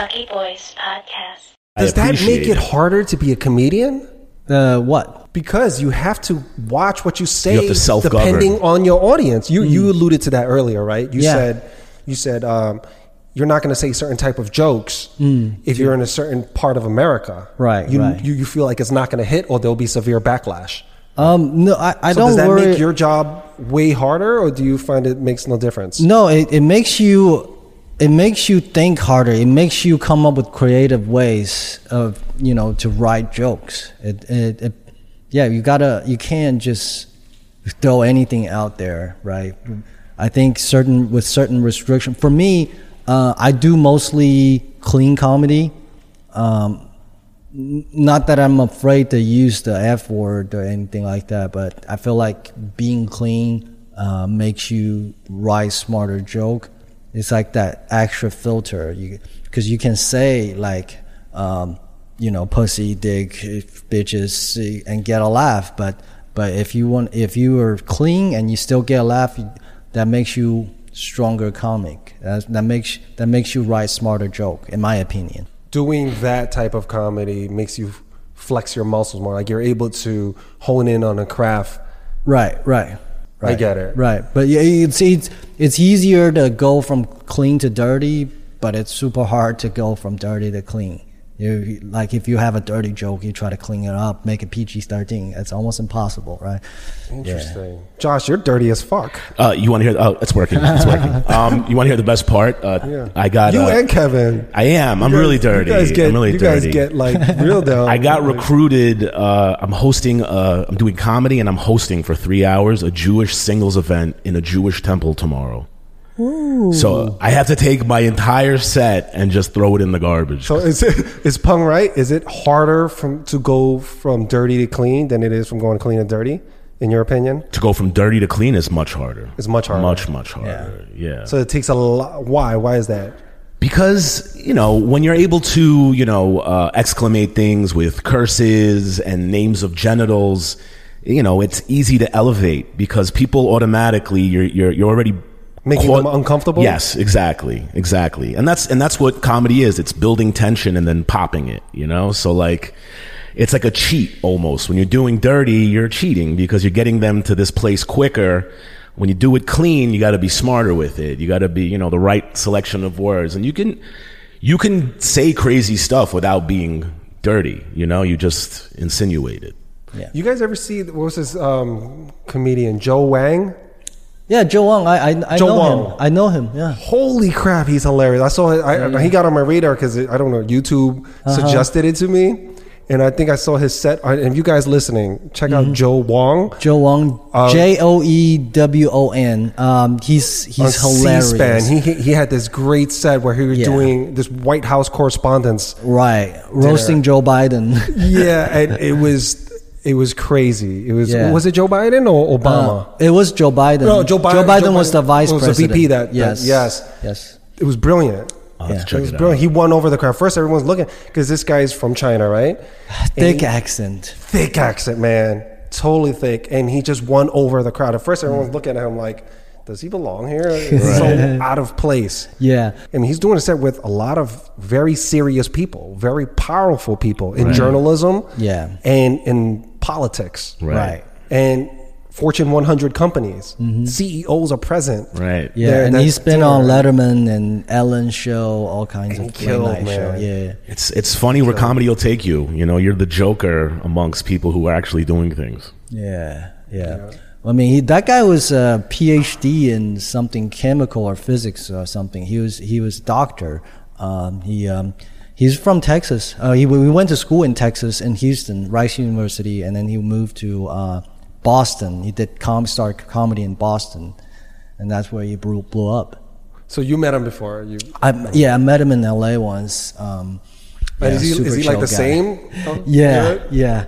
Lucky Boys Podcast. Does that make it harder to be a comedian? What? Because you have to watch what you say, you have to self-govern depending on your audience. You alluded to that earlier, right? You said you're not going to say certain type of jokes if you're in a certain part of America. Right. You feel like it's not going to hit, or there'll be severe backlash. No, I don't. Does that make your job way harder, or do you find it makes no difference? No, it makes you think harder. It makes you come up with creative ways of, to write jokes. You can't just throw anything out there, right? I think certain restriction. For me, I do mostly clean comedy. Not that I'm afraid to use the F word or anything like that, but I feel like being clean makes you write smarter joke. It's like that extra filter, because you can say like, pussy, dick, bitches, and get a laugh. But if you are clean and you still get a laugh, that makes you stronger comic. That makes you write smarter joke, in my opinion. Doing that type of comedy makes you flex your muscles more. Like you're able to hone in on a craft. Right. I get it. Right. But yeah, it's easier to go from clean to dirty, but it's super hard to go from dirty to clean. Like if you have a dirty joke, you try to clean it up, make it PG-13. It's almost impossible, right? Interesting. Yeah. Josh, you're dirty as fuck. You want to hear? Oh, it's working. It's working. You want to hear the best part? Yeah. I got you and Kevin. I am. I'm really dirty. You guys get like real down. I got recruited. I'm doing comedy and I'm hosting for 3 hours a Jewish singles event in a Jewish temple tomorrow. Ooh. So I have to take my entire set and just throw it in the garbage. So is Pung right? Is it harder to go from dirty to clean than it is from going clean to dirty, in your opinion? To go from dirty to clean is much harder. It's much harder. Much harder, yeah. So it takes a lot. Why is that? Because, when you're able to, exclamate things with curses and names of genitals, it's easy to elevate because people automatically, you're already... Making them uncomfortable? Yes, exactly. And that's what comedy is. It's building tension and then popping it, So like, it's like a cheat almost. When you're doing dirty, you're cheating because you're getting them to this place quicker. When you do it clean, you got to be smarter with it. You got to be, the right selection of words. And you can say crazy stuff without being dirty, You just insinuate it. Yeah. You guys ever see, what was this comedian, Joe Wang? Yeah, Joe Wong. I know him. I know him. Yeah. Holy crap, he's hilarious. I saw it. He got on my radar because I don't know. YouTube suggested it to me, and I think I saw his set. And you guys listening, check out Joe Wong. Joe Wong. Jowon. He's hilarious. C-Span. He had this great set where he was doing this White House Correspondents. Right. Roasting Joe Biden. Yeah, and it was. It was crazy. It was. Yeah. Was it Joe Biden or Obama? It was Joe Biden. No, Joe Biden was the vice president. Was the VP that? Yes. It was brilliant. He won over the crowd. First, everyone's looking because this guy's from China, right? Thick accent, man. Totally thick, and he just won over the crowd. At first, everyone's looking at him like, "Does he belong here? It's so out of place." Yeah. I mean, he's doing a set with a lot of very serious people, very powerful people in journalism. Yeah. And in politics, right? And Fortune 100 companies, CEOs are present, right? Yeah, and he's been on Letterman and Ellen show, all kinds of late night show. Yeah, it's funny where comedy will take you. You're the joker amongst people who are actually doing things. Yeah. I mean, that guy was a PhD in something chemical or physics or something. He was doctor. He's from Texas. We went to school in Texas, in Houston, Rice University, and then he moved to Boston. He did started comedy in Boston, and that's where he blew up. So you met him before? I met him in L.A. once. Is he like the guy. Same? Yeah.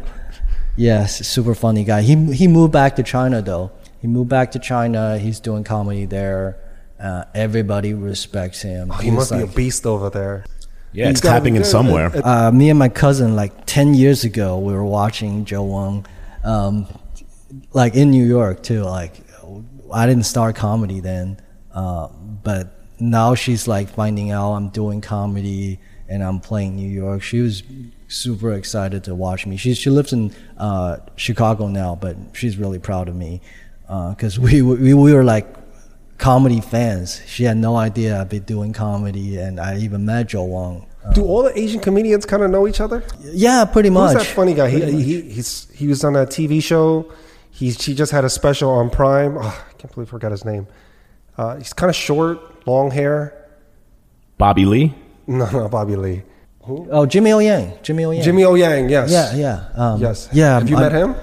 Yes, super funny guy. He moved back to China though. He's doing comedy there. Everybody respects him. Oh, he must be a beast over there. Yeah, it's tapping in somewhere. Me and my cousin, like 10 years ago, we were watching Joe Wong, like in New York too. Like I didn't start comedy then, but now she's like finding out I'm doing comedy and I'm playing New York. She was super excited to watch me. She lives in Chicago now, but she's really proud of me because we were like comedy fans. She had no idea I'd be doing comedy, and I even met Joe Wong. Do all the Asian comedians kind of know each other? Yeah, pretty much. Who's that funny guy? He was on a TV show. She just had a special on Prime. Oh, I can't believe I forgot his name. He's kind of short, long hair. Bobby Lee? No, not Bobby Lee. Who? Oh, Jimmy O Yang, yes. Yeah. Yes. Yeah, have you met him?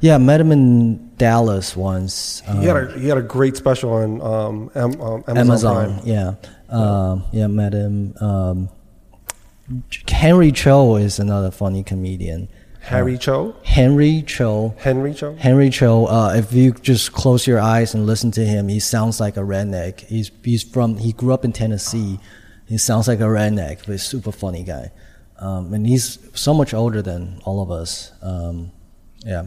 Yeah, I met him in Dallas once. He had a great special on Amazon Prime. Yeah. Met him. Henry Cho is another funny comedian. Henry Cho. If you just close your eyes and listen to him, he sounds like a redneck. He grew up in Tennessee. He sounds like a redneck, but he's a super funny guy. And he's so much older than all of us.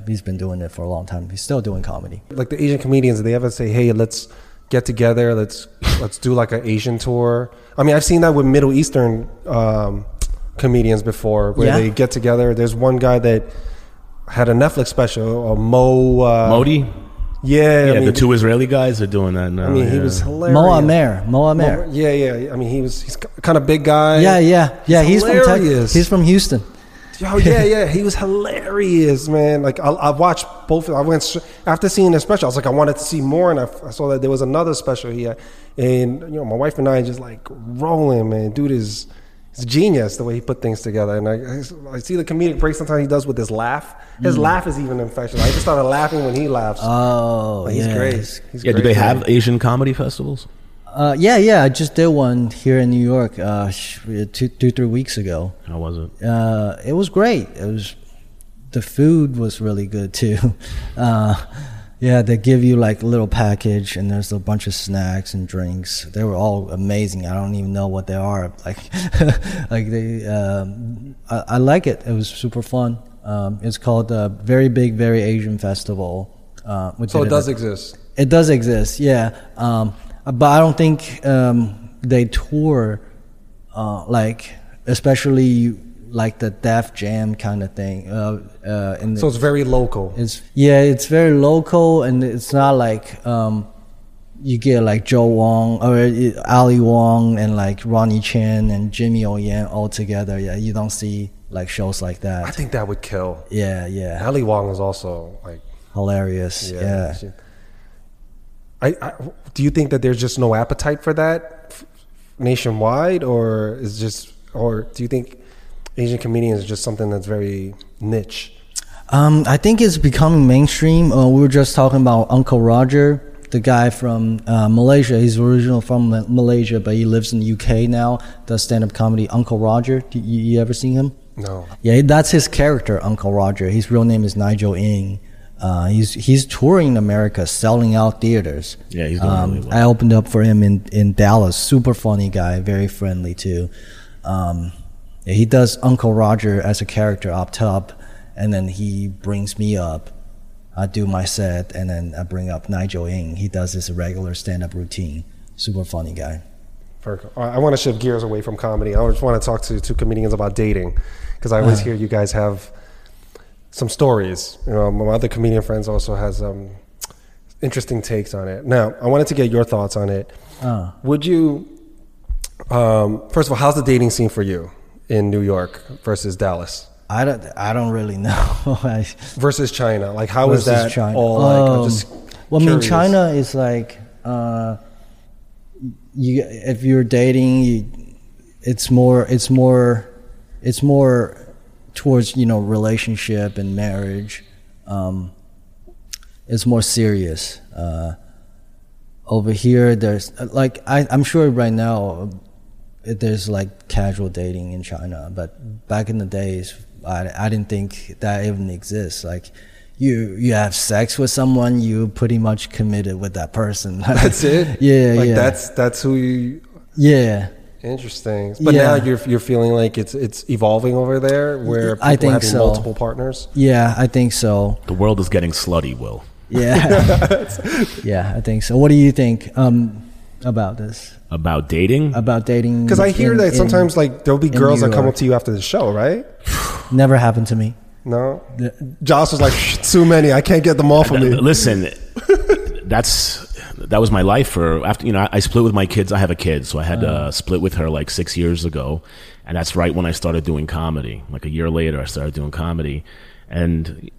He's been doing it for a long time. He's still doing comedy. Like the Asian comedians, they ever say, hey, let's get together. Let's do like an Asian tour. I mean, I've seen that with Middle Eastern comedians before where they get together. There's one guy that had a Netflix special, Modi? Yeah, I mean, the two Israeli guys are doing that now. I mean, he was hilarious. Mo Amer. Yeah. I mean, he's kind of big guy. Yeah. He's hilarious. He's from Houston. Oh, yeah. He was hilarious, man. Like I watched both. I went after seeing the special. I was like, I wanted to see more, and I saw that there was another special here. And my wife and I just like rolling, man. Dude is genius the way he put things together. And I see the comedic break sometimes he does with his laugh. His laugh is even infectious. I just started laughing when he laughs. Oh, but he's great. Do they have Asian comedy festivals? Yeah. I just did one here in New York 3 weeks ago. How was it? It was great. The food was really good too. They give you like a little package and there's a bunch of snacks and drinks. They were all amazing. I don't even know what they are. Like, I like it. It was super fun. It's called the Very Big Very Asian Festival. Exist. It does exist. Yeah. But I don't think they tour, especially like the Def Jam kind of thing. So it's very local. It's very local, and it's not like you get like Joe Wong or Ali Wong and like Ronnie Chan and Jimmy O Yang all together. Yeah, you don't see like shows like that. I think that would kill. Yeah. Ali Wong is also like hilarious. Yeah. I do you think that there's just no appetite for that nationwide, or do you think Asian comedians is just something that's very niche? I think it's becoming mainstream. We were just talking about Uncle Roger, the guy from Malaysia. He's original from Malaysia, but he lives in the UK now. Does stand-up comedy. Uncle Roger. You ever seen him? No. Yeah, that's his character, Uncle Roger. His real name is Nigel Ng. He's touring America, selling out theaters. Yeah, he's doing really well. I opened up for him in Dallas. Super funny guy, very friendly too. He does Uncle Roger as a character up top, and then he brings me up. I do my set, and then I bring up Nigel Ng. He does his regular stand-up routine. Super funny guy. I want to shift gears away from comedy. I just want to talk to two comedians about dating, because I always hear you guys have some stories. My other comedian friends also has interesting takes on it. Now, I wanted to get your thoughts on it. Would you, first of all, how's the dating scene for you in New York versus Dallas? I don't really know. Versus China, like how is that China? All like? I'm just curious. I mean, China is like if you're dating, it's more towards relationship and marriage. It's more serious. Over here there's like I'm sure right now there's like casual dating in China, but back in the days I didn't think that even exists. Like you have sex with someone, you pretty much committed with that person. That's it. That's who you. Interesting. But now you're feeling like it's evolving over there, where people having multiple partners? Yeah, I think so. The world is getting slutty, Will. Yeah. I think so. What do you think? About this. About dating? About dating. Because I hear that sometimes, like, there'll be girls that come up to you after the show, right? Never happened to me. No? Josh was like, too many. I can't get them off of me. Listen, that was my life for after, you know, I split with my kids. I have a kid, so I had to split with her like 6 years ago. And that's right when I started doing comedy. Like a year later, I started doing comedy. And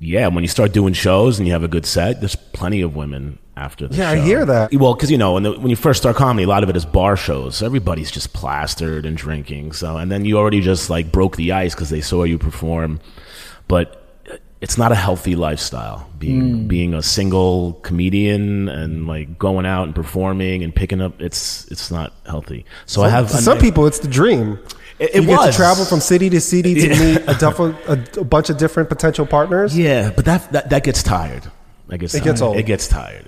yeah, when you start doing shows and you have a good set, there's plenty of women after the show. Yeah, I hear that. Well, because, you know, when you first start comedy, a lot of it is bar shows. So everybody's just plastered and drinking. So, and then you already just like broke the ice because they saw you perform. But it's not a healthy lifestyle, being a single comedian and like going out and performing and picking up. It's not healthy. So to some people, it's the dream. You get to travel from city to city to meet a bunch of different potential partners. Yeah, but that gets tired. It gets old. It gets tired.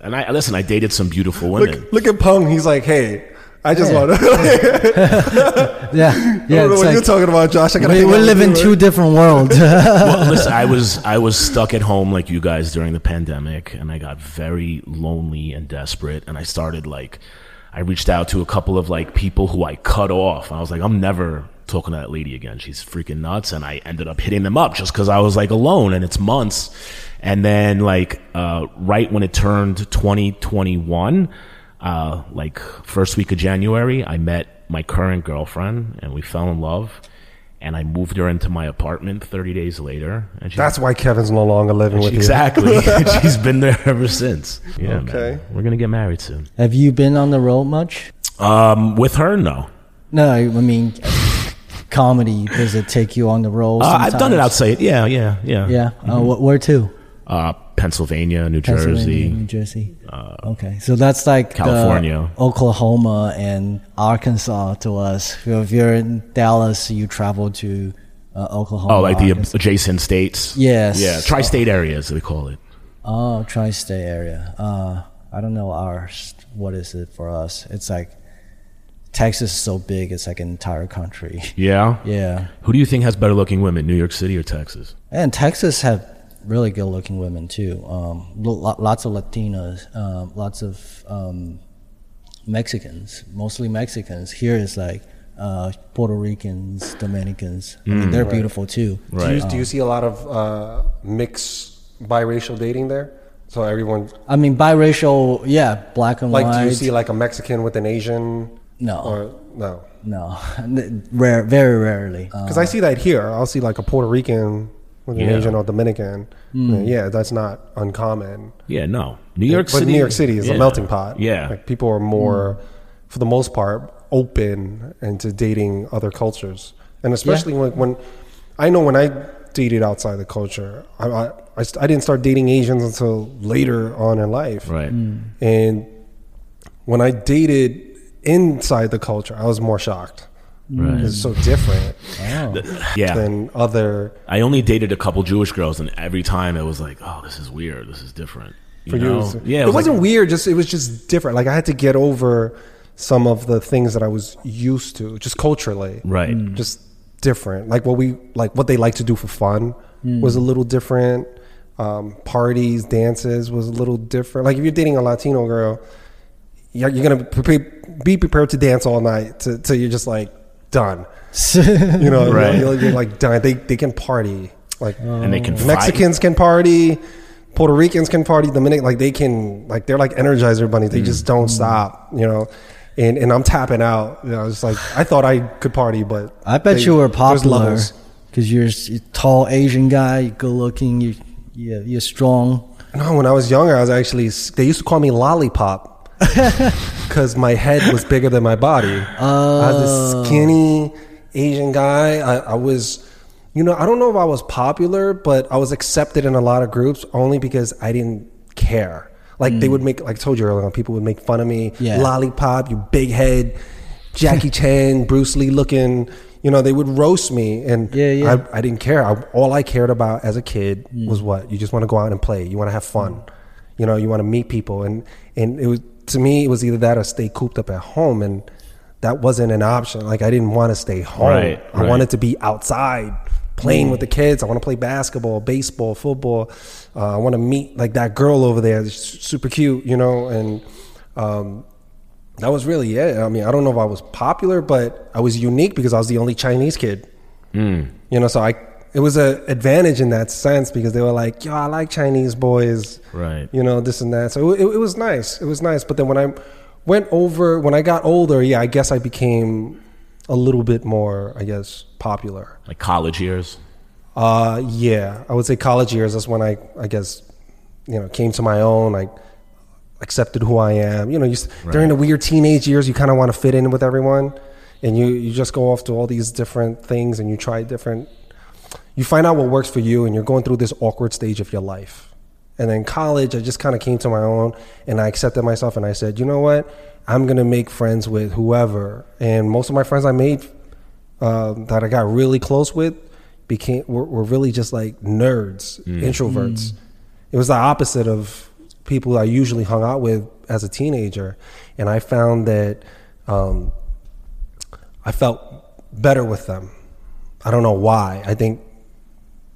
And I dated some beautiful women. Look at Pung. He's like, hey. I just want to. Yeah. What you're talking about, Josh? We live in two different worlds. Well, listen, I was stuck at home like you guys during the pandemic, and I got very lonely and desperate, and I started like, I reached out to a couple of like people who I cut off. I was like, I'm never talking to that lady again. She's freaking nuts, and I ended up hitting them up just because I was like alone, and it's months. And then like right when it turned 2021. Like first week of January, I met my current girlfriend and we fell in love, and I moved her into my apartment 30 days later. And that's why Kevin's no longer living with you. Exactly. She's been there ever since. Yeah, okay. Man, we're going to get married soon. Have you been on the road much? With her? No. No, I mean, comedy, does it take you on the road sometimes? I've done it outside. Yeah. Yeah. Mm-hmm. Where to? Pennsylvania, New Jersey. Okay, so that's like California, Oklahoma, and Arkansas to us. If you're in Dallas, you travel to Oklahoma. Oh, like Arkansas. The adjacent states. Yes. Yeah, tri-state areas they call it. Oh, tri-state area. I don't know ours. What is it for us? It's like Texas is so big; it's like an entire country. Yeah. Yeah. Who do you think has better looking women, New York City or Texas? And Texas have really good-looking women too. Lots of Latinas, lots of Mexicans, mostly Mexicans. Here is like Puerto Ricans, Dominicans. I mean, they're beautiful too. Right. Do you see a lot of mixed biracial dating there? So everyone. I mean, biracial, yeah, black and white. Like, do you see like a Mexican with an Asian? No. Or no. No, rare, very rarely. Because I see that here. I'll see like a Puerto Rican with an Asian or Dominican. Yeah, that's not uncommon. Yeah, no. New York City is a melting pot. Yeah. Like people are more, for the most part, open into dating other cultures. And especially when I know when I dated outside the culture, I didn't start dating Asians until later on in life. Right. And when I dated inside the culture, I was more shocked. Right. It's so different than other. I only dated a couple Jewish girls, and every time it was like, oh, this is weird, this is different. It wasn't like, weird, just it was just different. Like I had to get over some of the things that I was used to, just culturally. Right. Just different. Like what they like to do for fun was a little different. Parties, dances was a little different. Like if you're dating a Latino girl, you're going to be prepared to dance all night till you're just like done. You know, right. You're like done. They can party. Like and they can fight. Mexicans can party, Puerto Ricans can party, Dominican, like they can, like they're like Energizer bunnies. They just don't stop, you know. And I'm tapping out. You know, it's like I thought I could party, but I bet you were popular because you're a tall Asian guy, you're good looking, you're strong. No, when I was younger, I was actually, they used to call me Lollipop. Because my head was bigger than my body. I was this skinny Asian guy. I was, you know, I don't know if I was popular, but I was accepted in a lot of groups only because I didn't care. Like they would make, like I told you earlier, people would make fun of me. Yeah. Lollipop, you big head, Jackie Chan, Bruce Lee looking. You know, they would roast me, and I didn't care. All I cared about as a kid was what? You just want to go out and play. You want to have fun. You know, you want to meet people, and it was. To me, it was either that or stay cooped up at home, and that wasn't an option. Like I didn't want to stay home. I wanted to be outside playing with the kids. I want to play basketball, baseball, football. I want to meet like that girl over there, super cute, you know. And That was really it. I mean, I don't know if I was popular, but I was unique because I was the only Chinese kid. You know, so it was an advantage in that sense because they were like, yo, I like Chinese boys. Right. You know, this and that. So it was nice. It was nice. But then when I got older, yeah, I guess I became a little bit more, I guess, popular. Like college years? Yeah. I would say college years. That's when I guess, you know, came to my own. I accepted who I am. You know, during the weird teenage years, you kind of want to fit in with everyone. And you just go off to all these different things and you try different. You find out what works for you and you're going through this awkward stage of your life. And then college, I just kind of came to my own and I accepted myself and I said, you know what? I'm going to make friends with whoever. And most of my friends I made that I got really close with were really just like nerds, introverts. It was the opposite of people I usually hung out with as a teenager. And I found that I felt better with them. I don't know why. I think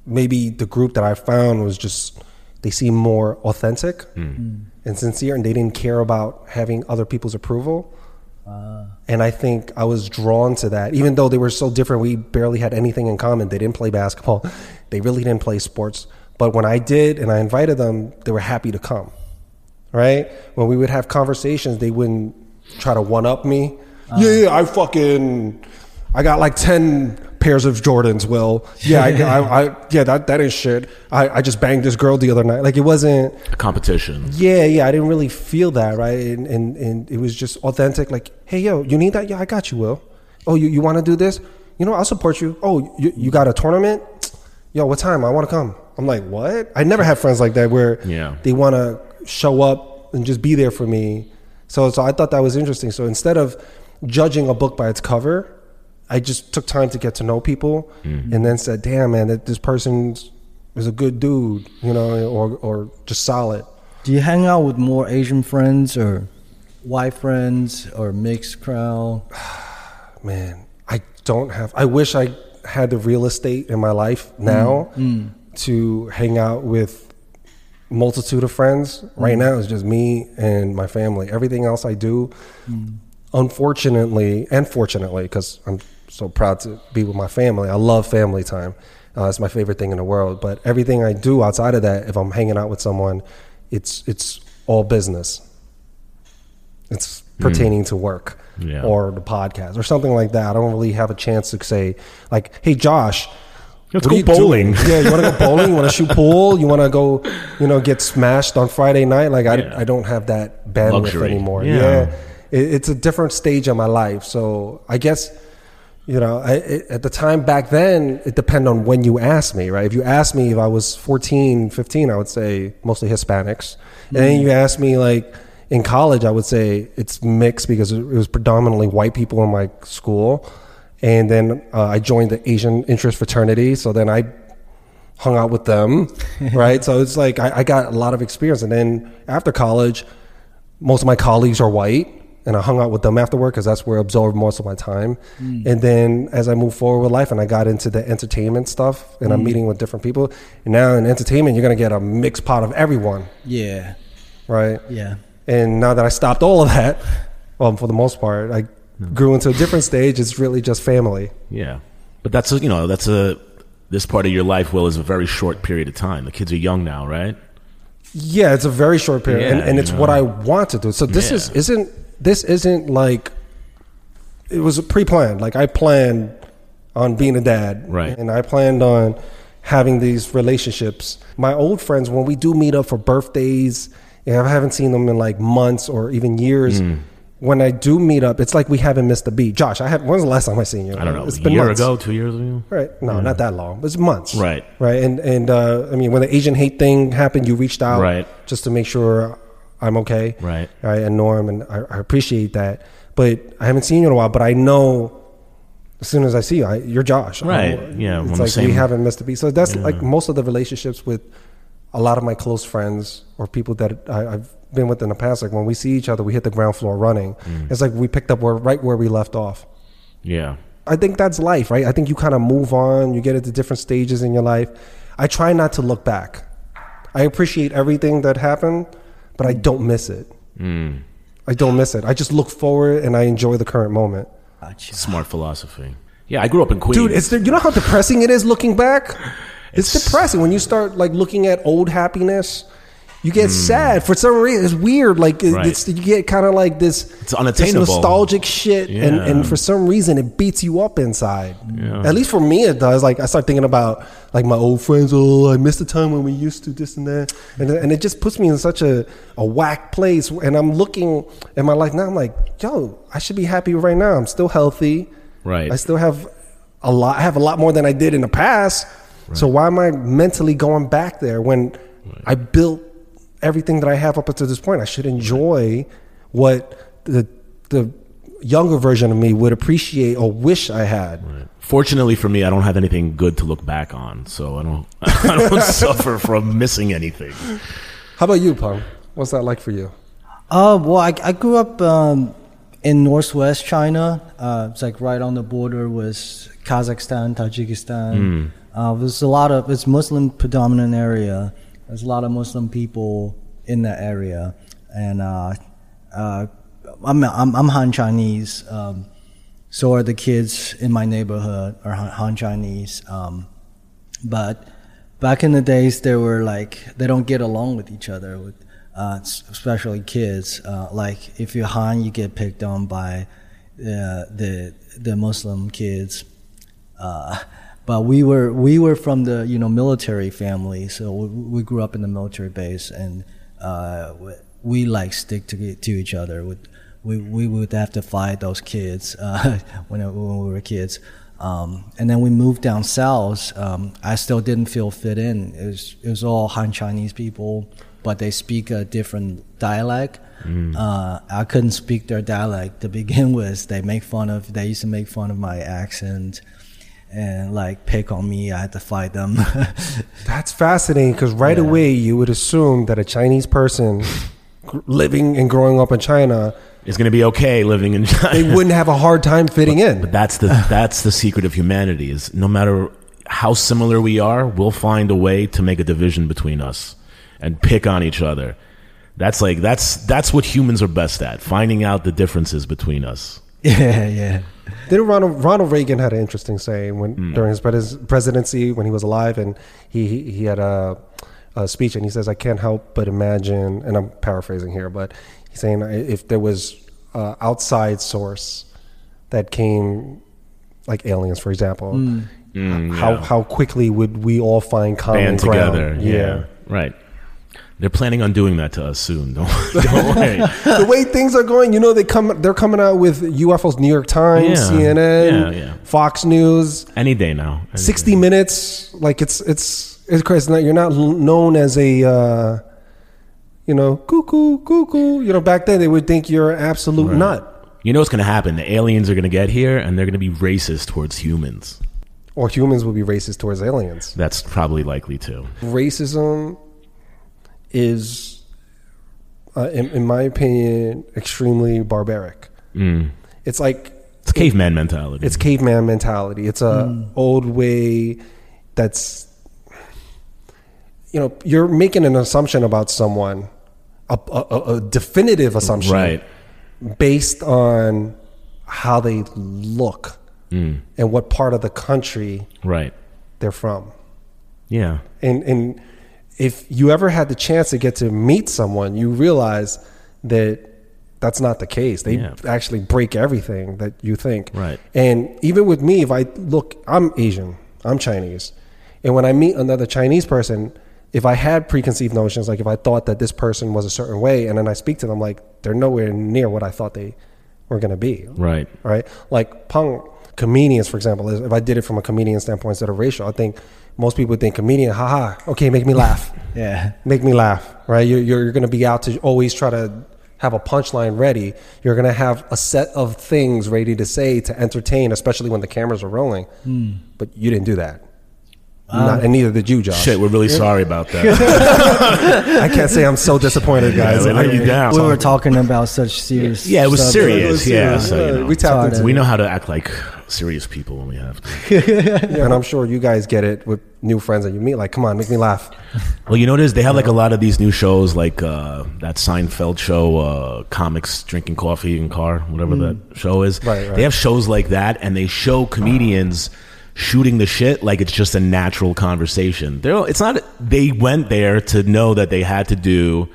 maybe the group that I found was just, they seemed more authentic and sincere, and they didn't care about having other people's approval. And I think I was drawn to that, even though they were so different. We barely had anything in common. They didn't play basketball. They really didn't play sports. But when I did and I invited them, they were happy to come, right? When we would have conversations, they wouldn't try to one-up me. Yeah, I got like 10 pairs of Jordans, Will. Yeah, that ain't shit. I just banged this girl the other night. Like, it wasn't a competition. Yeah, I didn't really feel that, right? And it was just authentic. Like, hey, yo, you need that? Yeah, I got you, Will. Oh, you want to do this? You know, I'll support you. Oh, you got a tournament? Yo, what time? I want to come. I'm like, what? I never had friends like that where they want to show up and just be there for me. So I thought that was interesting. So instead of judging a book by its cover, I just took time to get to know people and then said, damn, man, this person is a good dude, you know, or just solid. Do you hang out with more Asian friends or white friends or mixed crowd? Man, I wish I had the real estate in my life now to hang out with multitude of friends. Right now, it's just me and my family. Everything else I do, unfortunately and fortunately, because I'm so proud to be with my family. I love family time. It's my favorite thing in the world. But everything I do outside of that, if I'm hanging out with someone, it's all business. It's pertaining to work or the podcast or something like that. I don't really have a chance to say, like, hey, Josh, let's go bowling. Yeah, you want to go bowling? You want to shoot pool? You want to go, you know, get smashed on Friday night? Like, I don't have that bandwidth anymore. Yeah. It's a different stage of my life. So I guess, you know, at the time back then, it depended on when you asked me, right? If you asked me if I was 14, 15, I would say mostly Hispanics. And then you asked me, like, in college, I would say it's mixed because it was predominantly white people in my school. And then I joined the Asian Interest Fraternity. So then I hung out with them, right? So it's like I got a lot of experience. And then after college, most of my colleagues are white. And I hung out with them afterward because that's where I absorbed most of my time. And then as I moved forward with life and I got into the entertainment stuff and I'm meeting with different people. And now in entertainment, you're going to get a mixed pot of everyone. Yeah. Right? Yeah. And now that I stopped all of that, for the most part, I grew into a different stage. It's really just family. Yeah. But this part of your life, Will, is a very short period of time. The kids are young now, right? Yeah, it's a very short period. Yeah, and it's what I want to do. So this This isn't like, it was pre-planned. Like, I planned on being a dad. Right. And I planned on having these relationships. My old friends, when we do meet up for birthdays, and I haven't seen them in like months or even years. When I do meet up, it's like we haven't missed a beat. Josh, when's the last time I seen you? I don't know. It's been a year ago, 2 years ago? Right. No, not that long. It's months. Right. Right. And I mean, when the Asian hate thing happened, you reached out just to make sure I'm okay. Right. And Norm, and I appreciate that. But I haven't seen you in a while, but I know as soon as I see you, you're Josh. Right. It's like we haven't missed a beat. So that's like most of the relationships with a lot of my close friends or people that I've been with in the past. Like, when we see each other, we hit the ground floor running. It's like we picked up right where we left off. Yeah. I think that's life, right? I think you kind of move on. You get into different stages in your life. I try not to look back. I appreciate everything that happened, but I don't miss it. I don't miss it. I just look forward and I enjoy the current moment. Gotcha. Smart philosophy. Yeah, I grew up in Queens. Dude, you know how depressing it is looking back? It's depressing when you start like looking at old happiness. You get sad for some reason. It's weird. Like you get kind of like this. It's unattainable. This nostalgic shit, and for some reason it beats you up inside. Yeah. At least for me, it does. Like I start thinking about like my old friends. Oh, I miss the time when we used to this and that, and it just puts me in such a whack place. And I'm looking at my life now. I'm like, yo, I should be happy right now. I'm still healthy. Right. I still have a lot. I have a lot more than I did in the past. Right. So why am I mentally going back there when I built everything that I have up until this point? I should enjoy what the younger version of me would appreciate or wish I had. Right. Fortunately for me, I don't have anything good to look back on, so I don't suffer from missing anything. How about you, Pong? What's that like for you? Well, I grew up in northwest China. It's like right on the border with Kazakhstan, Tajikistan. There's a lot of it's Muslim predominant area. There's a lot of Muslim people in that area, and I'm Han Chinese, so are the kids in my neighborhood are Han Chinese. But back in the days, they were like they don't get along with each other, especially kids. Like if you're Han, you get picked on by the Muslim kids. But we were from the military family, so we grew up in the military base, and we like stick to each other. We would have to fight those kids when we were kids, and then we moved down south. I still didn't feel fit in. It was all Han Chinese people, but they speak a different dialect. I couldn't speak their dialect to begin with. They used to make fun of my accent. And like pick on me, I had to fight them. That's fascinating because away you would assume that a Chinese person living and growing up in China is going to be okay living in China. They wouldn't have a hard time fitting in. But that's the secret of humanity is no matter how similar we are, we'll find a way to make a division between us and pick on each other. That's what humans are best at, finding out the differences between us. Yeah, yeah. Then Ronald Reagan had an interesting saying during his presidency when he was alive, and he had a speech, and he says, "I can't help but imagine," and I'm paraphrasing here, but he's saying if there was an outside source that came, like aliens, for example, how quickly would we all find common ground? Together, yeah, right. They're planning on doing that to us soon. Don't worry. The way things are going, they're coming out with UFOs. New York Times, CNN, Fox News. Any day now. 60 Minutes. Like it's crazy. You're not known as a cuckoo, cuckoo. Back then they would think you're an absolute nut. You know what's going to happen? The aliens are going to get here, and they're going to be racist towards humans. Or humans will be racist towards aliens. That's probably likely too. Racism is, in my opinion, extremely barbaric. It's like it's caveman mentality. It's caveman mentality. It's a old way that's you're making an assumption about someone, a definitive assumption, right, based on how they look and what part of the country they're from. Yeah, and if you ever had the chance to get to meet someone, you realize that that's not the case. They actually break everything that you think. Right. And even with me, if I look, I'm Asian, I'm Chinese. And when I meet another Chinese person, if I had preconceived notions, like if I thought that this person was a certain way, and then I speak to them, like they're nowhere near what I thought they were going to be. Right. Right. Like comedians, for example, if I did it from a comedian standpoint instead of racial, I think most people think comedian, haha, okay, make me laugh. Yeah. Make me laugh, right? You're going to be out to always try to have a punchline ready. You're going to have a set of things ready to say to entertain, especially when the cameras are rolling. But you didn't do that. And neither did you, Josh. Shit, we're really sorry about that. I can't say I'm so disappointed, guys. Yeah, we were talking about such serious. Yeah, it was stuff. Serious. Yeah, so, you know, we know how to act like serious people when we have to. Yeah, and I'm sure you guys get it with new friends that you meet. Like, come on, make me laugh. Well, you know what it is? They have like a lot of these new shows, like that Seinfeld show, Comics Drinking Coffee in Car, whatever that show is. Right. They have shows like that, and they show comedians shooting the shit like it's just a natural conversation. It's not. They went there to know that they had to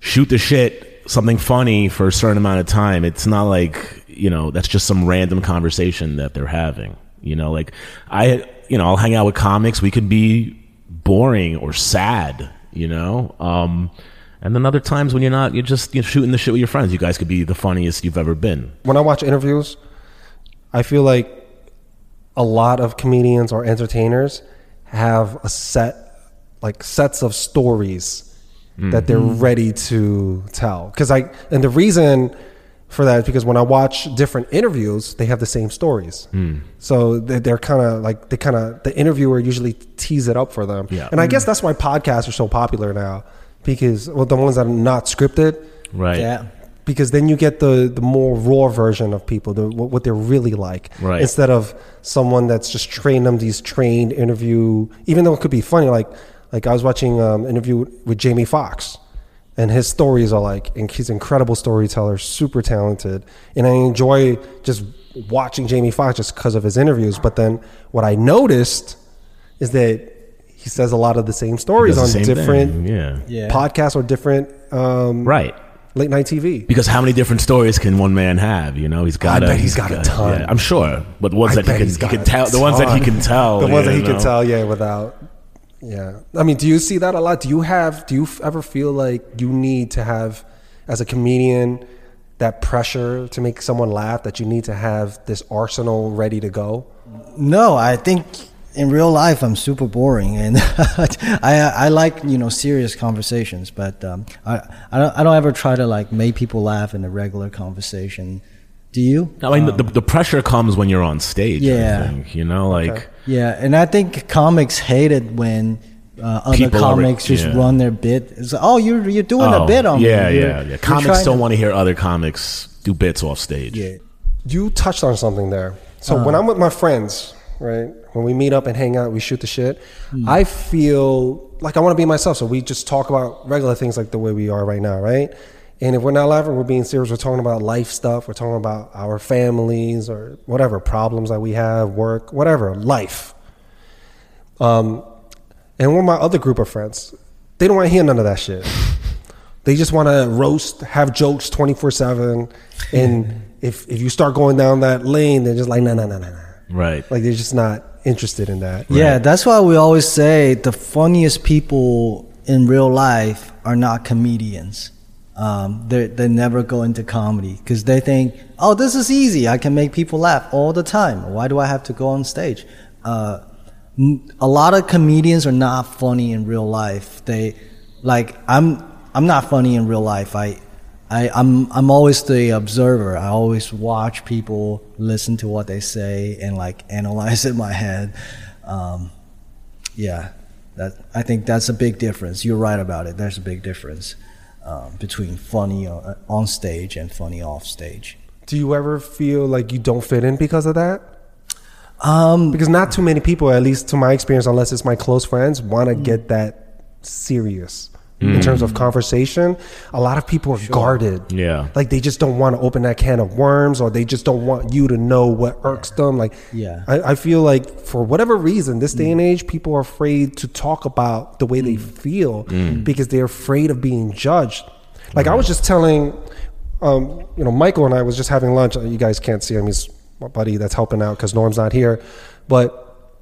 shoot the shit, something funny for a certain amount of time. It's not like, you know, that's just some random conversation that they're having. You know, like I'll hang out with comics. We could be boring or sad, you know. And then other times when you're not, you're shooting the shit with your friends. You guys could be the funniest you've ever been. When I watch interviews, I feel like a lot of comedians or entertainers have a sets of stories that they're ready to tell. And the reason for that is because when I watch different interviews, they have the same stories. So they're kind of like, the interviewer usually tees it up for them. Yeah. And I guess that's why podcasts are so popular now, because, well, the ones that are not scripted. Right. Yeah. Because then you get the more raw version of people, what they're really like, right, instead of someone that's just trained them these trained interview. Even though it could be funny, like I was watching an interview with Jamie Foxx, and his stories are he's an incredible storyteller, super talented, and I enjoy just watching Jamie Foxx just because of his interviews. But then what I noticed is that he says a lot of the same stories on different podcasts or different late night TV. Because how many different stories can one man have? You know, he's got a ton. Yeah, I'm sure. But the ones that he can tell. I mean, do you see that a lot? Do you ever feel like you need to have, as a comedian, that pressure to make someone laugh, that you need to have this arsenal ready to go? No, I think in real life, I'm super boring, and I like, you know, serious conversations. But I don't ever try to make people laugh in a regular conversation. Do you? I mean, the pressure comes when you're on stage. Yeah, I think, you know, and I think comics hate it when other comics just run their bit. It's like, you're doing a bit on me. Yeah. Comics don't want to hear other comics do bits off stage. Yeah, you touched on something there. So when I'm with my friends, right, when we meet up and hang out, we shoot the shit. I feel like I want to be myself, so we just talk about regular things like the way we are right now, right? And if we're not laughing, we're being serious. We're talking about life stuff. We're talking about our families or whatever, problems that we have, work, whatever, life. And with my other group of friends, they don't want to hear none of that shit. They just want to roast, have jokes 24/7. And if you start going down that lane, they're just like, no. Right. Like, they're just not interested in that. Right? Yeah, that's why we always say the funniest people in real life are not comedians. They never go into comedy because they think, this is easy. I can make people laugh all the time. Why do I have to go on stage? A lot of comedians are not funny in real life. I'm not funny in real life. I'm always the observer. I always watch people, listen to what they say, and analyze it in my head. I think that's a big difference. You're right about it. There's a big difference between funny on stage and funny off stage. Do you ever feel like you don't fit in because of that? Because not too many people, at least to my experience, unless it's my close friends, want to get that serious. In terms of conversation, a lot of people are guarded. Yeah, they just don't want to open that can of worms, or they just don't want you to know what irks them. I feel like for whatever reason, this day and age, people are afraid to talk about the way they feel because they're afraid of being judged. I was just telling, Michael and I was just having lunch. You guys can't see him; he's my buddy that's helping out because Norm's not here. But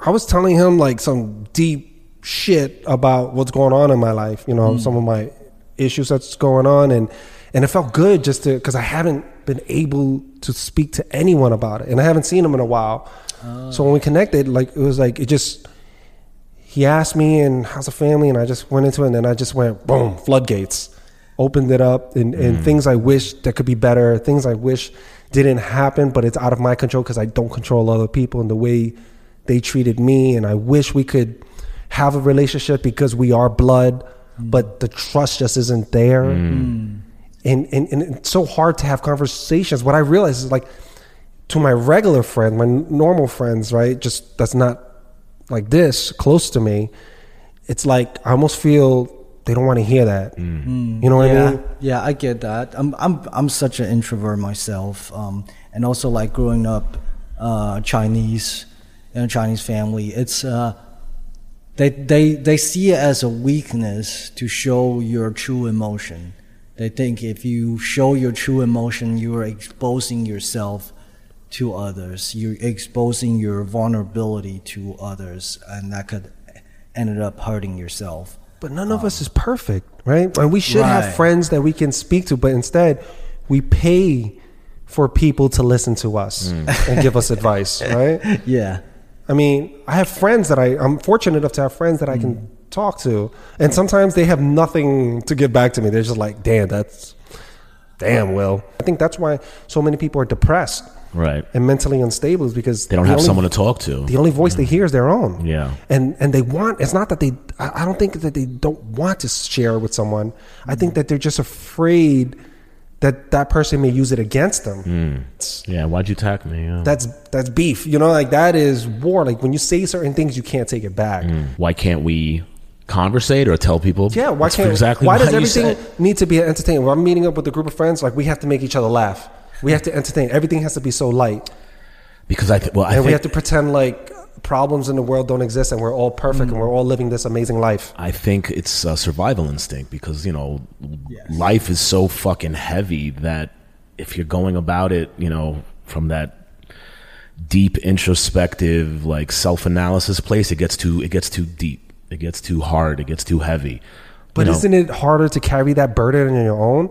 I was telling him some deep shit about what's going on in my life, some of my issues that's going on, and it felt good just to, because I haven't been able to speak to anyone about it, and I haven't seen him in a while. So when we connected, he asked me, and how's the family, and I just went into it, and then I just went boom, floodgates opened it up, and things I wish that could be better, things I wish didn't happen, but it's out of my control because I don't control other people and the way they treated me, and I wish we could have a relationship because we are blood, but the trust just isn't there. And it's so hard to have conversations. What I realized is, like, to my regular friend, my normal friends, right, just that's not like this close to me, it's like I almost feel they don't want to hear that. You know what I mean? Yeah, I get that. I'm such an introvert myself, and also, like, growing up Chinese in a Chinese family, it's they see it as a weakness to show your true emotion. They think if you show your true emotion, you are exposing yourself to others. You're exposing your vulnerability to others, and that could end up hurting yourself. But none of us is perfect, right? And we should have friends that we can speak to, but instead we pay for people to listen to us and give us advice, right? Yeah. I mean, I have friends that I'm fortunate enough to have friends that I can talk to, and sometimes they have nothing to give back to me. They're just like, damn, Will. I think that's why so many people are depressed. Right. And mentally unstable is because they don't have someone to talk to. The only voice they hear is their own. Yeah. And they want, it's not that they, I don't think that they don't want to share with someone. I think that they're just afraid that that person may use it against them. Yeah, why'd you attack me? Yeah. That's beef. You know, like, that is war. Like, when you say certain things, you can't take it back. Why can't we conversate or tell people? Yeah, why can't, exactly, why does everything need to be entertaining? When I'm meeting up with a group of friends, like, we have to make each other laugh. We have to entertain. Everything has to be so light. Because I think we have to pretend like problems in the world don't exist and we're all perfect and we're all living this amazing life. I think it's a survival instinct because, you know, life is so fucking heavy that if you're going about it, you know, from that deep introspective, like, self-analysis place, it gets too deep. It gets too hard. It gets too heavy. But isn't it harder to carry that burden on your own?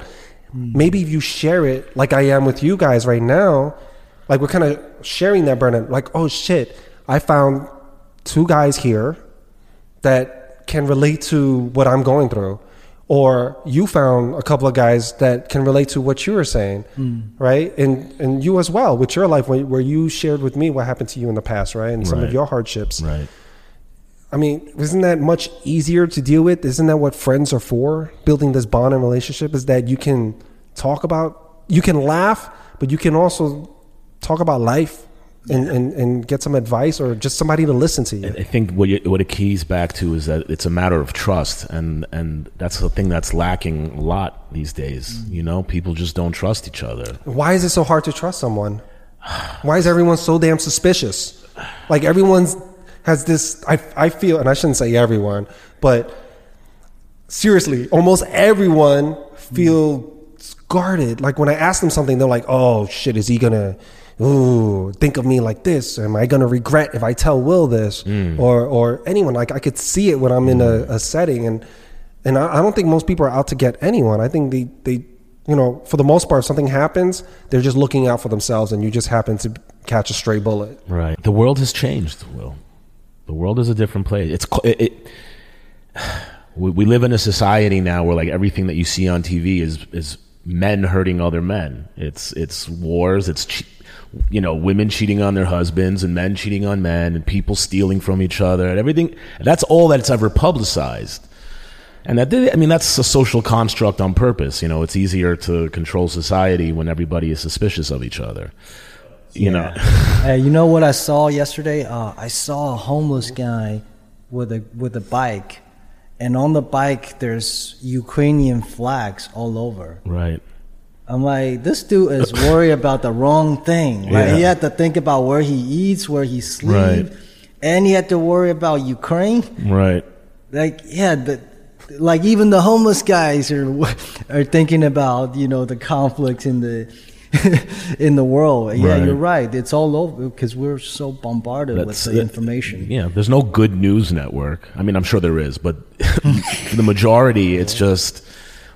Maybe if you share it, like I am with you guys right now, like, we're kind of sharing that burden. Like, oh shit, I found two guys here that can relate to what I'm going through, or you found a couple of guys that can relate to what you were saying, right? And you as well with your life, where you shared with me what happened to you in the past, right? And some of your hardships, right? I mean, isn't that much easier to deal with? Isn't that what friends are for? Building this bond and relationship is that you can talk about, you can laugh, but you can also talk about life and get some advice or just somebody to listen to you. I think what it keys back to is that it's a matter of trust, and that's the thing that's lacking a lot these days. You know, people just don't trust each other. Why is it so hard to trust someone? Why is everyone so damn suspicious? Like, everyone's has this, I feel, and I shouldn't say everyone, but seriously, almost everyone feels guarded. Like, when I ask them something, they're like, oh shit, is he gonna think of me like this? Am I gonna regret if I tell Will this? Or anyone. Like, I could see it when I'm in a setting, and I don't think most people are out to get anyone. I think they you know, for the most part, if something happens, they're just looking out for themselves, and you just happen to catch a stray bullet. Right. The world has changed, Will. The world is a different place. We live in a society now where, like, everything that you see on TV is men hurting other men. It's wars. It's women cheating on their husbands and men cheating on men and people stealing from each other and everything. That's all that's ever publicized. And that's a social construct on purpose. You know, it's easier to control society when everybody is suspicious of each other. You know, hey, you know what I saw yesterday? I saw a homeless guy with a bike, and on the bike there's Ukrainian flags all over. Right. I'm like, this dude is worried about the wrong thing. Like, he had to think about where he eats, where he sleeps, and he had to worry about Ukraine. Right. Like, yeah, like, even the homeless guys are thinking about, you know, the conflicts in the. in the world. Yeah, right. You're right. It's all over because we're so bombarded with the information. Yeah, there's no good news network. I mean, I'm sure there is, but for the majority, it's just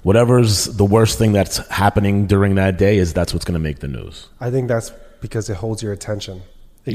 whatever's the worst thing that's happening during that day that's what's going to make the news. I think that's because it holds your attention. It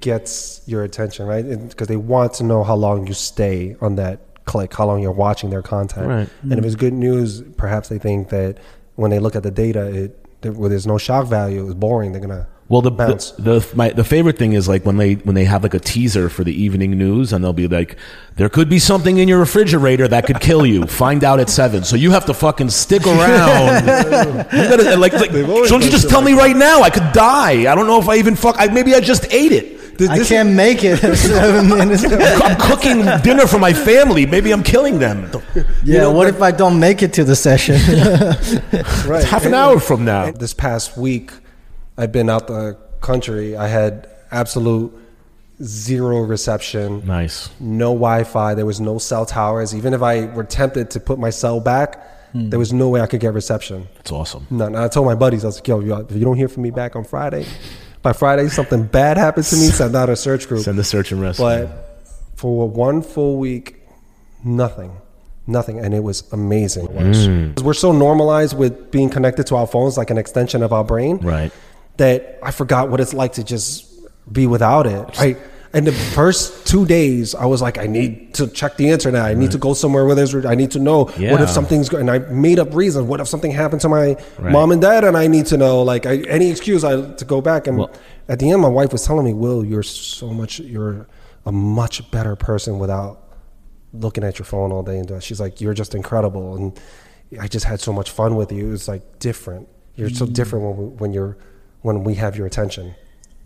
gets your attention, right? Because they want to know how long you stay on that click, how long you're watching their content. Right. And if it's good news, perhaps they think that when they look at the data, where there's no shock value, it's boring. They're going to Well, the favorite thing is like when they have like a teaser for the evening news, and they'll be like, "There could be something in your refrigerator that could kill you. Find out at 7." So you have to fucking stick around. Don't you just tell me right now? I could die. I don't know if I even maybe I just ate it. I can't make it. I'm cooking dinner for my family. Maybe I'm killing them. Yeah, what if I don't make it to the session? Right. It's half an hour from now. This past week, I've been out the country. I had absolute zero reception. Nice. No Wi-Fi. There was no cell towers. Even if I were tempted to put my cell back, there was no way I could get reception. That's awesome. None. I told my buddies, I was like, yo, if you don't hear from me back on Friday... By Friday, something bad happened to me. Send out a search group. Send the search and rescue. But for one full week, nothing, and it was amazing. Mm. We're so normalized with being connected to our phones, like an extension of our brain, right? That I forgot what it's like to just be without it. Right. And the first 2 days, I was like, I need to check the internet. I need to go somewhere where I need to know what if something's going. And I made up reasons. What if something happened to my mom and dad? And I need to know, like, any excuse to go back. And at the end, my wife was telling me, "Will, you're a much better person without looking at your phone all day." And she's like, "You're just incredible, and I just had so much fun with you. It's like different. You're so different when we have your attention."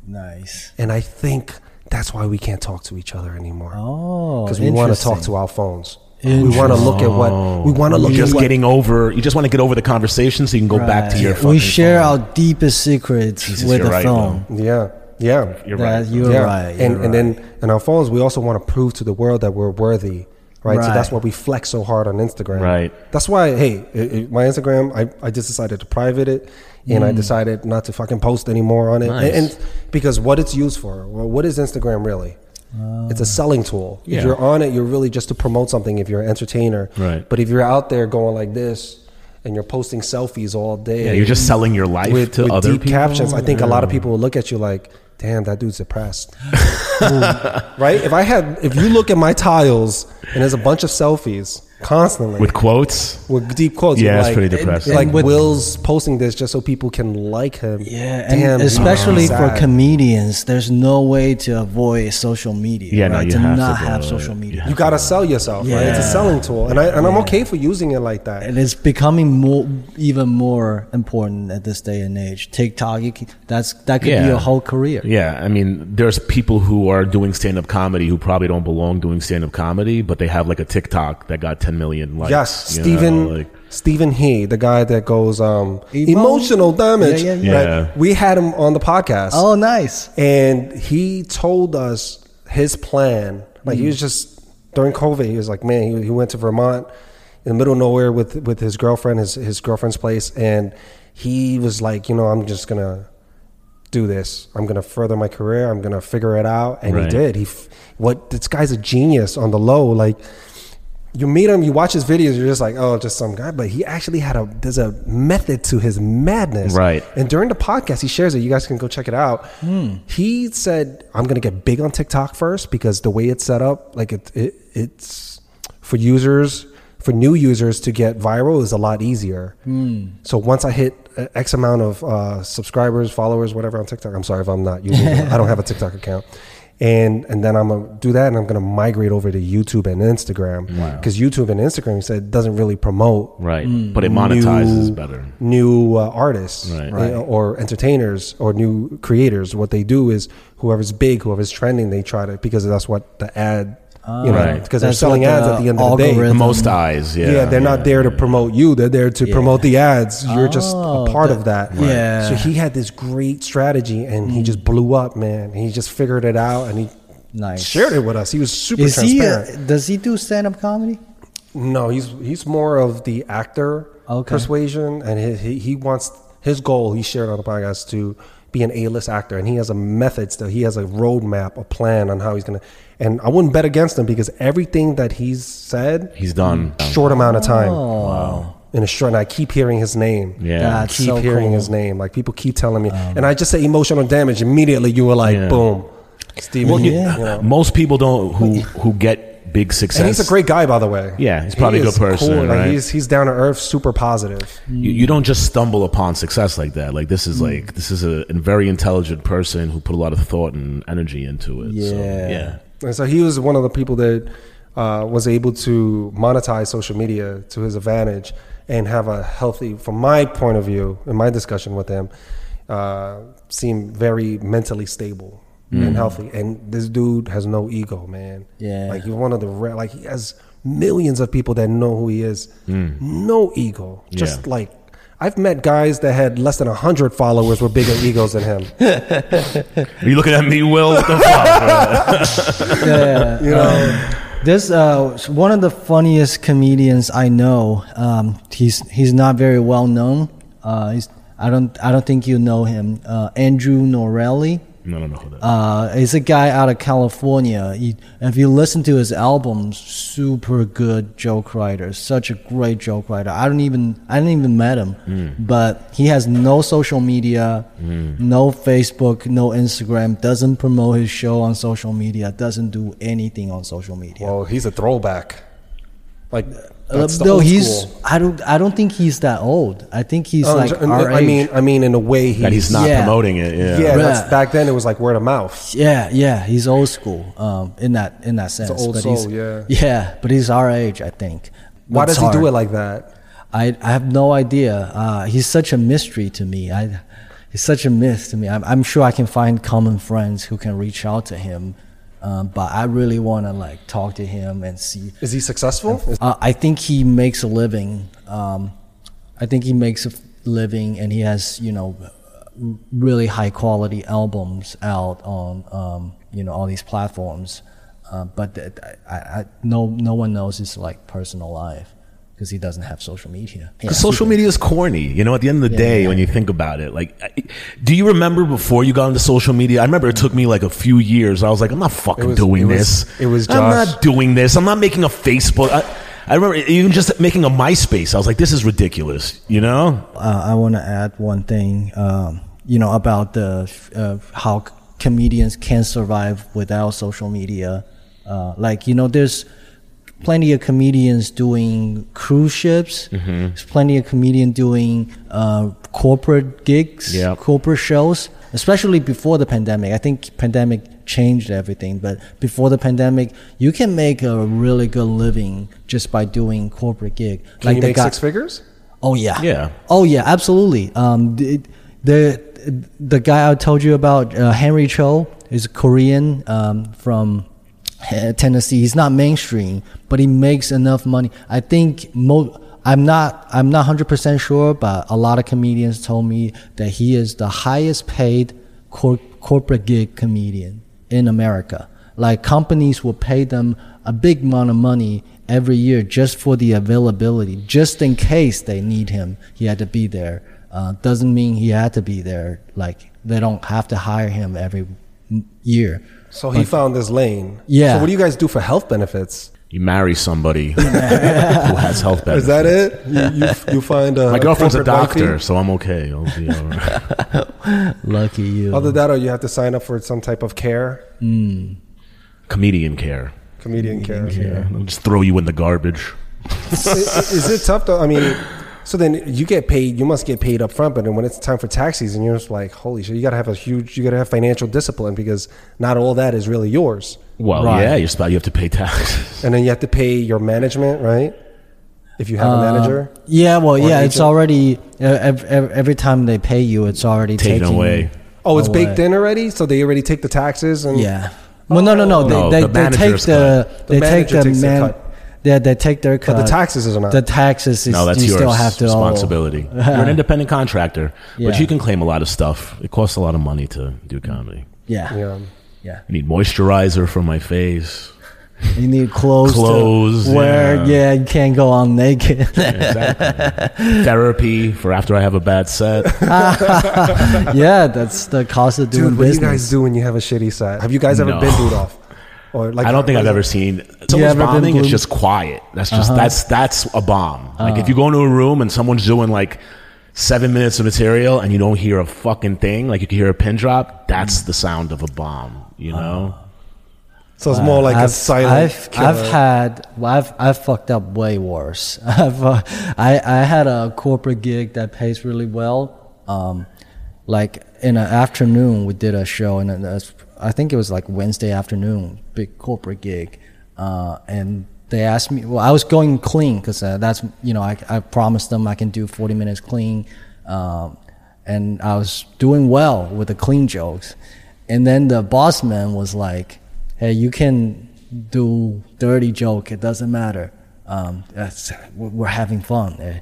Nice. And I think that's why we can't talk to each other anymore. Oh, because we want to talk to our phones. We want to look at what we want to look. You just want to get over the conversation so you can go back to your phone. We share phone. Our deepest secrets with the phone. Though. Yeah, you're right. And then in our phones, we also want to prove to the world that we're worthy, right? So that's why we flex so hard on Instagram, right? That's why, my Instagram, I just decided to private it. And I decided not to fucking post anymore on it. Nice. And because what it's used for, well, what is Instagram really? It's a selling tool. Yeah. If you're on it, you're really just to promote something if you're an entertainer. Right. But if you're out there going like this and you're posting selfies all day. Yeah, you're just selling your life with other deep people. Captions. I think a lot of people will look at you like, damn, that dude's depressed. Right? If you look at my tiles and there's a bunch of selfies constantly with deep quotes, yeah, it's pretty depressing. Like Will's posting this just so people can like him. Yeah, and especially for comedians, there's no way to avoid social media. Yeah, right? You have to not have social media. You gotta sell yourself. Yeah. Right? It's a selling tool, and I'm okay for using it like that. And it's becoming even more important at this day and age. TikTok, that could be a whole career. Yeah, I mean, there's people who are doing stand-up comedy who probably don't belong doing stand-up comedy, but they have like a TikTok that got 10 million likes. Yes, Stephen He, the guy that goes emotional damage. Yeah. Right? We had him on the podcast. Oh, nice. And he told us his plan. Like he was just, during COVID, he was like, man, he went to Vermont in the middle of nowhere with his girlfriend, his girlfriend's place. And he was like, I'm just going to do this. I'm going to further my career. I'm going to figure it out. And he did. This guy's a genius on the low. Like, you meet him, you watch his videos, you're just like, oh, just some guy. But he actually there's a method to his madness. Right. And during the podcast, he shares it. You guys can go check it out. He said, I'm going to get big on TikTok first because the way it's set up, like it's for new users to get viral is a lot easier. So once I hit X amount of subscribers, followers, whatever on TikTok, I'm sorry if I'm not using it. I don't have a TikTok account. And then I'm going to do that, and I'm going to migrate over to YouTube and Instagram. Because YouTube and Instagram, you said, doesn't really promote. Right. But it monetizes better. New artists or entertainers or new creators. What they do is whoever's big, whoever's trending, they try to, because that's what the ad, because they're selling ads at the end of the day. The most eyes, they're not there to promote you. They're there to promote the ads. You're just a part of that. Right. Yeah. So he had this great strategy, and he just blew up, man. He just figured it out, and he shared it with us. He was super transparent. Does he do stand-up comedy? No, he's more of the actor persuasion, and he wants his goal. He shared on the podcast to be an A-list actor, and he has a method still. He has a roadmap, a plan on how he's going to. And I wouldn't bet against him because everything that he's said, he's done. Short amount of time. Oh, wow. And I keep hearing his name. Yeah. I keep hearing his name. Like people keep telling me. And I just say emotional damage. Immediately you were like, boom. Stephen. Most people don't who get big success. And he's a great guy, by the way. Yeah, he's probably a good person. Cool. Right? Like, he's down to earth, super positive. You don't just stumble upon success like that. Like this is a very intelligent person who put a lot of thought and energy into it. Yeah, so, yeah. And so he was one of the people that was able to monetize social media to his advantage and have a healthy, from my point of view, in my discussion with him, seem very mentally stable. Mm. And healthy. And this dude has no ego, man. Yeah. Like he's one of the rare, like he has millions of people that know who he is. Mm. No ego. Just like I've met guys that had less than 100 followers with bigger egos than him. Are you looking at me, Will? What the fuck? Yeah. You know? This one of the funniest comedians I know. He's not very well known. I don't think you know him. Andrew Norelli. No. He's a guy out of California. If you listen to his albums, super good joke writer, such a great joke writer. I didn't even met him, but he has no social media, no Facebook, no Instagram, doesn't promote his show on social media, doesn't do anything on social media. Well, he's a throwback. Like that's old school. I don't think he's that old. I think he's our age. I mean, in a way, he's not promoting it. Yeah, yeah. That's, back then, it was like word of mouth. Yeah. He's old school. In that sense, it's old soul. Yeah, yeah. But he's our age, I think. Why does he do it like that? I have no idea. He's such a mystery to me. He's such a myth to me. I'm sure I can find common friends who can reach out to him. But I really want to like talk to him and see. Is he successful? I think he makes a living. And he has, really high quality albums out on, all these platforms. But no one knows his like personal life. Because he doesn't have social media. Because social media is corny. At the end of the day, when you think about it, like, do you remember before you got into social media? I remember it took me like a few years. I was like, I'm not doing this. I'm not doing this. I'm not making a Facebook. I remember even just making a MySpace. I was like, this is ridiculous, I want to add one thing, about how comedians can survive without social media. There's plenty of comedians doing cruise ships. Mm-hmm. There's plenty of comedians doing corporate gigs, corporate shows, especially before the pandemic. I think pandemic changed everything, but before the pandemic, you can make a really good living just by doing corporate gig. Can you make 6 figures? Oh, yeah. Yeah. Oh, yeah, absolutely. The guy I told you about, Henry Cho, is Korean from Tennessee. He's not mainstream, but he makes enough money. I think I'm not 100% sure, but a lot of comedians told me that he is the highest paid corporate gig comedian in America. Like companies will pay them a big amount of money every year just for the availability, just in case they need him. He had to be there. Doesn't mean he had to be there. Like they don't have to hire him every year. So he found this lane. Yeah. So what do you guys do for health benefits? You marry somebody who has health benefits. Is that it? You find a... My girlfriend's a doctor, so I'm okay. I'll be all right. Lucky you. Other than that, or you have to sign up for some type of care? Mm. Comedian care. They'll just throw you in the garbage. Is it tough though? I mean... So then you get paid, you must get paid up front, but then when it's time for tax season, you're just like, holy shit, you got to have financial discipline because not all that is really yours. Well, right. Yeah, you have to pay taxes. And then you have to pay your management, right? If you have a manager. Yeah, well, yeah, it's already, every time they pay you, it's already taken away. Oh, it's away. Baked in already? So they already take the taxes? And yeah. Well, no. They take the manager's cut. Yeah, they take their cut. But the taxes is not. The taxes is, no, that's you your still have to responsibility. You're an independent contractor, but you can claim a lot of stuff. It costs a lot of money to do comedy. Yeah. I need moisturizer for my face. You need clothes to wear. Yeah, you can't go on naked. Exactly. Therapy for after I have a bad set. Yeah, that's the cost of doing business. Dude, what do you guys do when you have a shitty set? Have you guys ever been booed off? Or like I don't think I've ever seen someone's bombing. It's just quiet. That's just that's a bomb. Like if you go into a room and someone's doing like 7 minutes of material and you don't hear a fucking thing, like you can hear a pin drop. That's the sound of a bomb. So it's more like a silent killer. I've fucked up way worse. I had a corporate gig that pays really well. Like in an afternoon, we did a show, and I think it was like Wednesday afternoon, big corporate gig, and they asked me. Well, I was going clean because that's, you know, I promised them I can do 40 minutes clean, and I was doing well with the clean jokes, and then the boss man was like, "Hey, you can do dirty joke. It doesn't matter. We're having fun."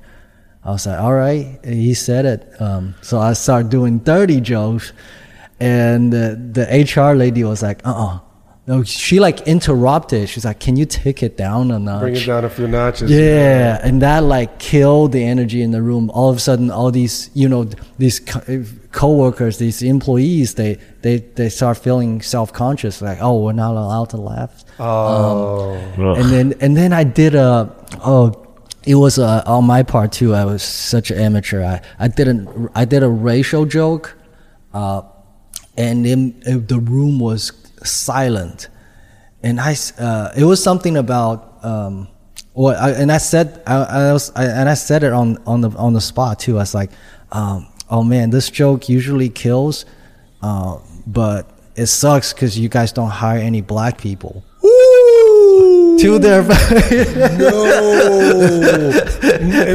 I was like, "All right." He said it. So I started doing dirty jokes, and the HR lady was like, No, she like interrupted. She's like, "Can you take it down a notch? Bring it down a few notches." Yeah, and that like killed the energy in the room. All of a sudden, all these, you know, these coworkers, these employees, they start feeling self-conscious. Like, "Oh, we're not allowed to laugh." Oh, and then I did it was on my part too. I was such an amateur. I did a racial joke, and the room was silent, and it was something about I said it on the spot too. I was like, "Oh man, this joke usually kills, but it sucks because you guys don't hire any black people." To their no,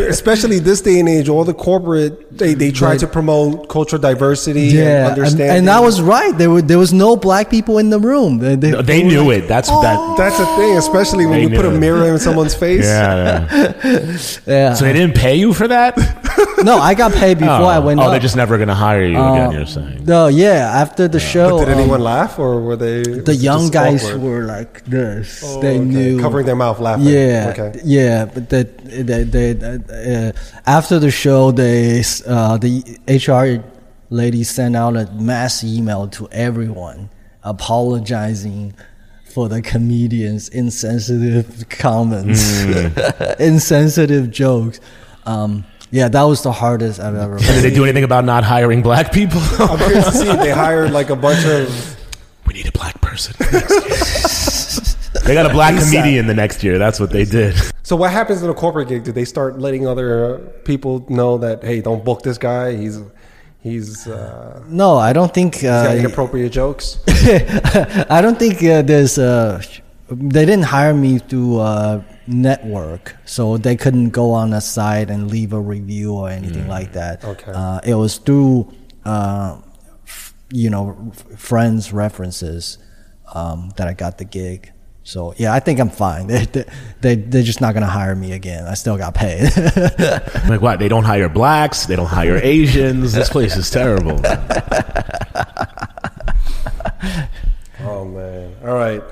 especially this day and age, all the corporate they try to promote cultural diversity and understanding. And I was right. There was no black people in the room. They knew it. That's a thing, especially when you put a mirror in someone's face. Yeah. So they didn't pay you for that? No, I got paid before I went. They're just never going to hire you again. You're saying? No, after the show. But did anyone laugh, or were they? The young guys were like this. Oh, they knew. Covering their mouth, laughing. Yeah, okay. Yeah. But after the show, the HR lady sent out a mass email to everyone, apologizing for the comedians' insensitive comments, insensitive jokes. That was the hardest I've ever. Did they do anything about not hiring black people? I'm curious to see if they hired like a bunch of. We need a black person. They got a black comedian the next year. That's what they did. So what happens in a corporate gig? Do they start letting other people know that, hey, don't book this guy? No, I don't think he's got inappropriate jokes. I don't think they didn't hire me to network, so they couldn't go on a site and leave a review or anything like that. Okay, it was through friends' references that I got the gig. So I think I'm fine. They're just not gonna hire me again. I still got paid. Like what? They don't hire blacks. They don't hire Asians. This place is terrible. Oh man! All right,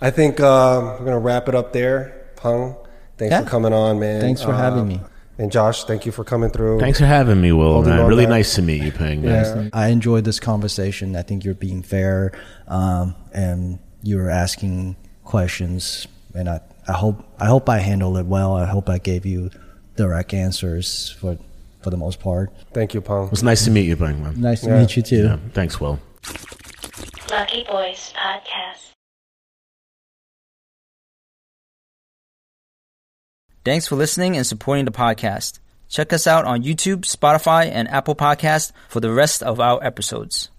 I think we're gonna wrap it up there. Pung, thanks for coming on, man. Thanks for having me. And Josh, thank you for coming through. Thanks for having me, Will. Man. Really nice to meet you, Pung. Yeah. I enjoyed this conversation. I think you're being fair, and you're asking questions, and I hope I handled it well. I hope I gave you direct answers for the most part. Thank you, Pong. It was nice to meet you, Bang. Man. Nice to meet you too. Yeah. Thanks, Will. Lucky Boys Podcast. Thanks for listening and supporting the podcast. Check us out on YouTube, Spotify, and Apple Podcasts for the rest of our episodes.